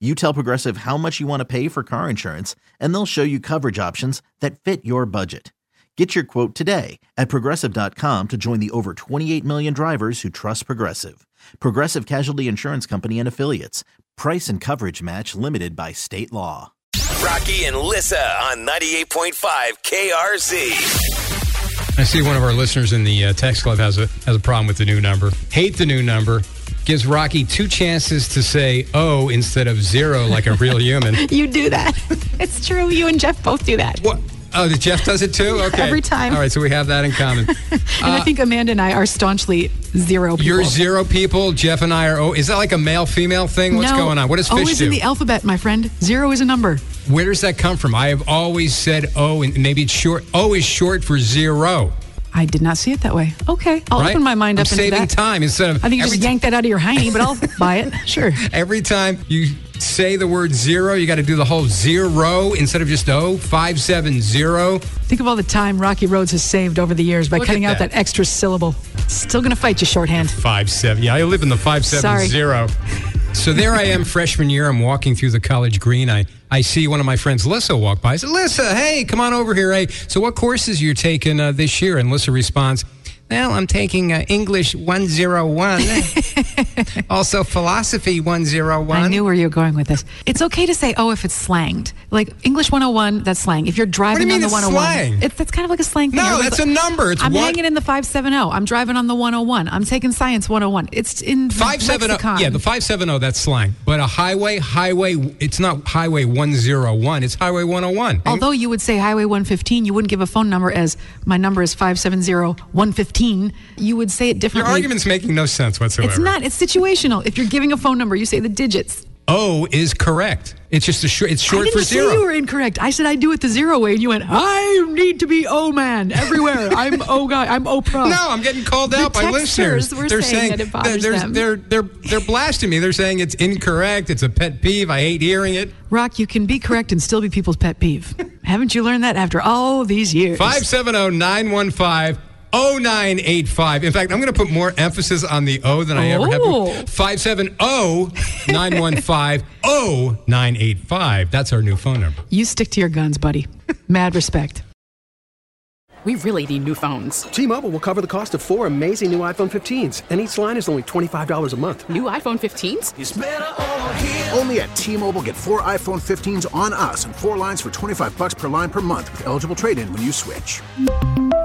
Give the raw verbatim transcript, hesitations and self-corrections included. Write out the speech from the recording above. You tell Progressive how much you want to pay for car insurance, and they'll show you coverage options that fit your budget. Get your quote today at Progressive dot com to join the over twenty-eight million drivers who trust Progressive. Progressive Casualty Insurance Company and Affiliates. Price and coverage match limited by state law. Rocky and Lissa on ninety-eight point five K R Z. I see one of our listeners in the uh, text club has a, has a problem with the new number. Hate the new number. Gives Rocky two chances to say oh instead of zero like a real human. You do that. It's true. You and Jeff both do that. What? Oh, Jeff does it too? Okay. Every time. All right, so we have that in common. And uh, I think Amanda and I are staunchly zero people. You're zero people. Jeff and I are oh. Is that like a male-female thing? What's no, going on? What does fish do? O is in the alphabet, my friend. Zero is a number. Where does that come from? I have always said oh, and maybe it's short. O is short for zero. I did not see it that way. Okay. I'll right? open my mind up I'm into that. I'm saving time instead of... I think you just t- yank that out of your hiney, but I'll buy it. Sure. Every time you say the word zero, you got to do the whole zero instead of just oh, five, seven, zero. Think of all the time Rocky Roads has saved over the years by Look cutting that. out that extra syllable. Still going to fight you shorthand. Five, seven. Yeah, I live in the five, seven, Sorry. zero. So there I am, freshman year. I'm walking through the college green. I, I see one of my friends, Lissa, walk by. I said, Lissa, hey, come on over here. Hey, so what courses you're taking uh, this year? And Lissa responds, well, I'm taking uh, English one oh one, also philosophy one oh one. I knew where you were going with this. It's okay to say, oh, if it's slanged. Like English one oh one, that's slang. If you're driving what do you mean on the one oh one, slang? It's, that's kind of like a slang thing. No, Everyone's that's like, a number. It's I'm one- hanging in the five seventy. I'm driving on the one oh one. I'm taking science one oh one. It's in five seventy. Yeah, the five seventy, that's slang. But a highway, highway, it's not highway one oh one. It's highway one oh one. Although you would say highway one fifteen, you wouldn't give a phone number as my number is five seventy one fifteen. You would say it differently. Your argument's making no sense whatsoever. It's not. It's situational. If you're giving a phone number, you say the digits. O is correct. It's just a short. It's short for zero. I didn't say you were incorrect. I said I do it the zero way, and you went, I need to be O man everywhere. I'm O guy. I'm O pro. No, I'm getting called out by listeners. The texters were they're saying, saying that it bothers they're, them. They're, they're, they're blasting me. They're saying it's incorrect. It's a pet peeve. I hate hearing it. Rock, you can be correct and still be people's pet peeve. Haven't you learned that after all these years? five seven zero nine one five. oh nine eight five. In fact, I'm going to put more emphasis on the O than I ever oh. have. five seven zero nine one five oh nine eight five. That's our new phone number. You stick to your guns, buddy. Mad respect. We really need new phones. T Mobile will cover the cost of four amazing new iPhone fifteens, and each line is only twenty-five dollars a month. New iPhone fifteens? It's better over here. Only at T Mobile get four iPhone fifteens on us and four lines for twenty-five dollars per line per month with eligible trade in when you switch.